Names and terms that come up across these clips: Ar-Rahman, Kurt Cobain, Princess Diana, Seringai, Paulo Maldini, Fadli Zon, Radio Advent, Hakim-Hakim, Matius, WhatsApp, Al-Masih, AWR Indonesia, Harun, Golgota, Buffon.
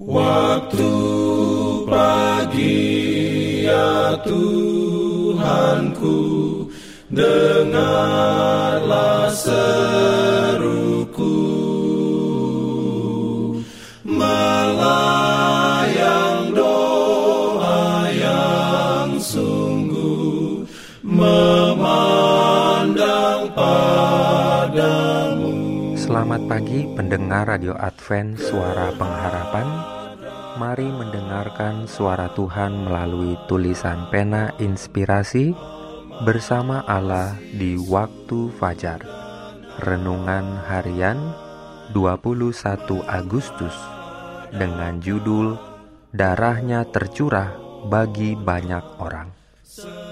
Waktu pagi ya Tuhanku, dengarlah seruku, melayang doa yang sungguh, memandang padamu. Selamat pagi pendengar Radio Advent Suara Pengharapan. Mari mendengarkan suara Tuhan melalui tulisan pena inspirasi bersama Allah di waktu fajar. Renungan harian 21 Agustus dengan judul Darahnya tercurah bagi banyak orang.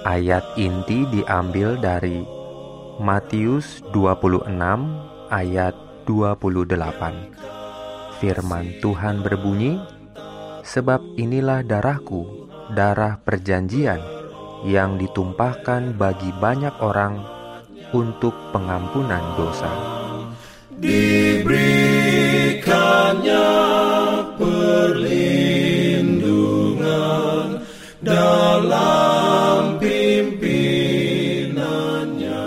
Ayat inti diambil dari Matius 26 ayat 28. Firman Tuhan berbunyi, "Sebab inilah darahku, darah perjanjian, yang ditumpahkan bagi banyak orang untuk pengampunan dosa." Diberikannya perlindungan dalam pimpinannya.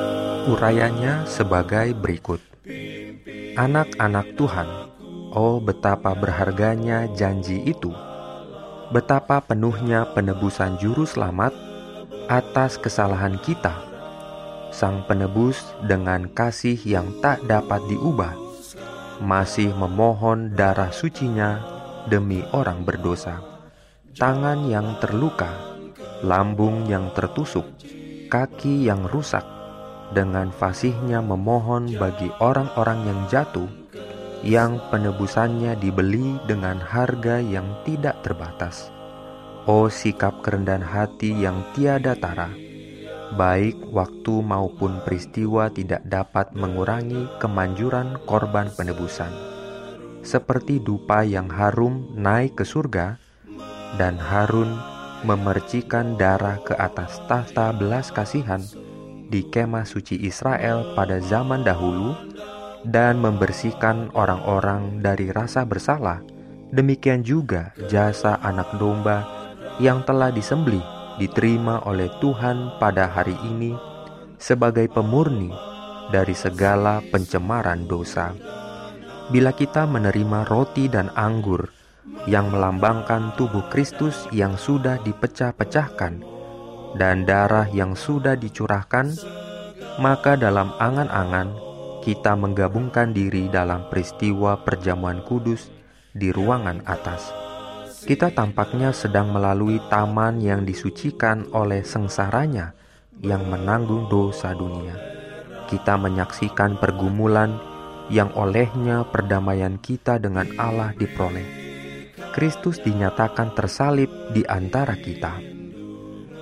Urayanya sebagai berikut. Anak-anak Tuhan, oh betapa berharganya janji itu. Betapa penuhnya penebusan juru selamat atas kesalahan kita. Sang penebus dengan kasih yang tak dapat diubah, masih memohon darah sucinya demi orang berdosa. Tangan yang terluka, lambung yang tertusuk, kaki yang rusak, dengan fasihnya memohon bagi orang-orang yang jatuh, yang penebusannya dibeli dengan harga yang tidak terbatas. Oh sikap kerendahan hati yang tiada tara, baik waktu maupun peristiwa tidak dapat mengurangi kemanjuran korban penebusan. Seperti dupa yang harum naik ke surga, dan Harun memercikan darah ke atas tahta belas kasihan di kemah suci Israel pada zaman dahulu, dan membersihkan orang-orang dari rasa bersalah. Demikian juga jasa anak domba yang telah disembelih diterima oleh Tuhan pada hari ini sebagai pemurni dari segala pencemaran dosa. Bila kita menerima roti dan anggur yang melambangkan tubuh Kristus yang sudah dipecah-pecahkan dan darah yang sudah dicurahkan, maka dalam angan-angan kita menggabungkan diri dalam peristiwa perjamuan kudus di ruangan atas. Kita tampaknya sedang melalui taman yang disucikan oleh sengsaranya yang menanggung dosa dunia. Kita menyaksikan pergumulan yang olehnya perdamaian kita dengan Allah diperoleh. Kristus dinyatakan tersalib di antara kita.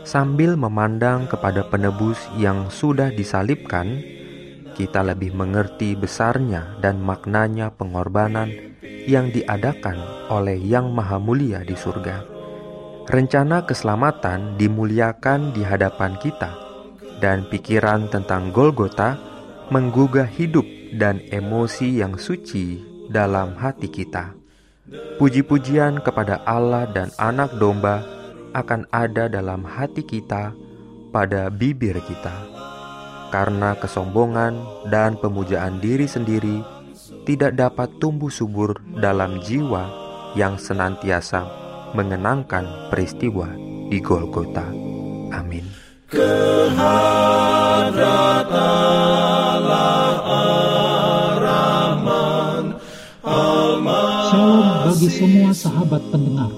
Sambil memandang kepada penebus yang sudah disalibkan, kita lebih mengerti besarnya dan maknanya pengorbanan yang diadakan oleh Yang Maha Mulia di surga. Rencana keselamatan dimuliakan di hadapan kita, dan pikiran tentang Golgota menggugah hidup dan emosi yang suci dalam hati kita. Puji-pujian kepada Allah dan Anak Domba akan ada dalam hati kita, pada bibir kita. Karena kesombongan dan pemujaan diri sendiri tidak dapat tumbuh subur dalam jiwa yang senantiasa mengenangkan peristiwa di Golgota. Amin. Kehadrat Allah Ar-Rahman Al-Masih. Shalom bagi semua sahabat pendengar.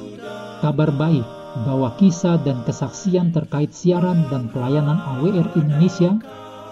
Kabar baik bahwa kisah dan kesaksian terkait siaran dan pelayanan AWR Indonesia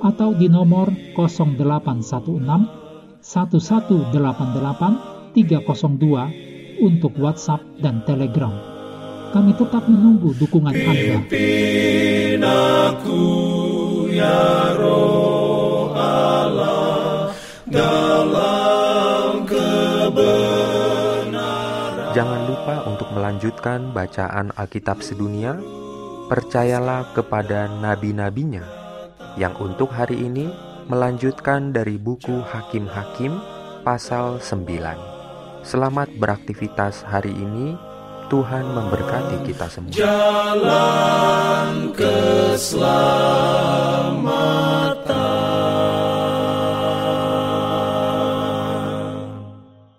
Atau di nomor 0816 1188 302 untuk WhatsApp dan Telegram. Kami tetap menunggu dukungan Anda. Pimpin aku, ya Roh Allah, dalam kebenaran. Jangan lupa untuk melanjutkan bacaan Alkitab sedunia. Percayalah kepada nabi-nabinya, yang untuk hari ini melanjutkan dari buku Hakim-Hakim pasal 9. Selamat beraktivitas hari ini. Tuhan memberkati kita semua. Jalan keselamatan.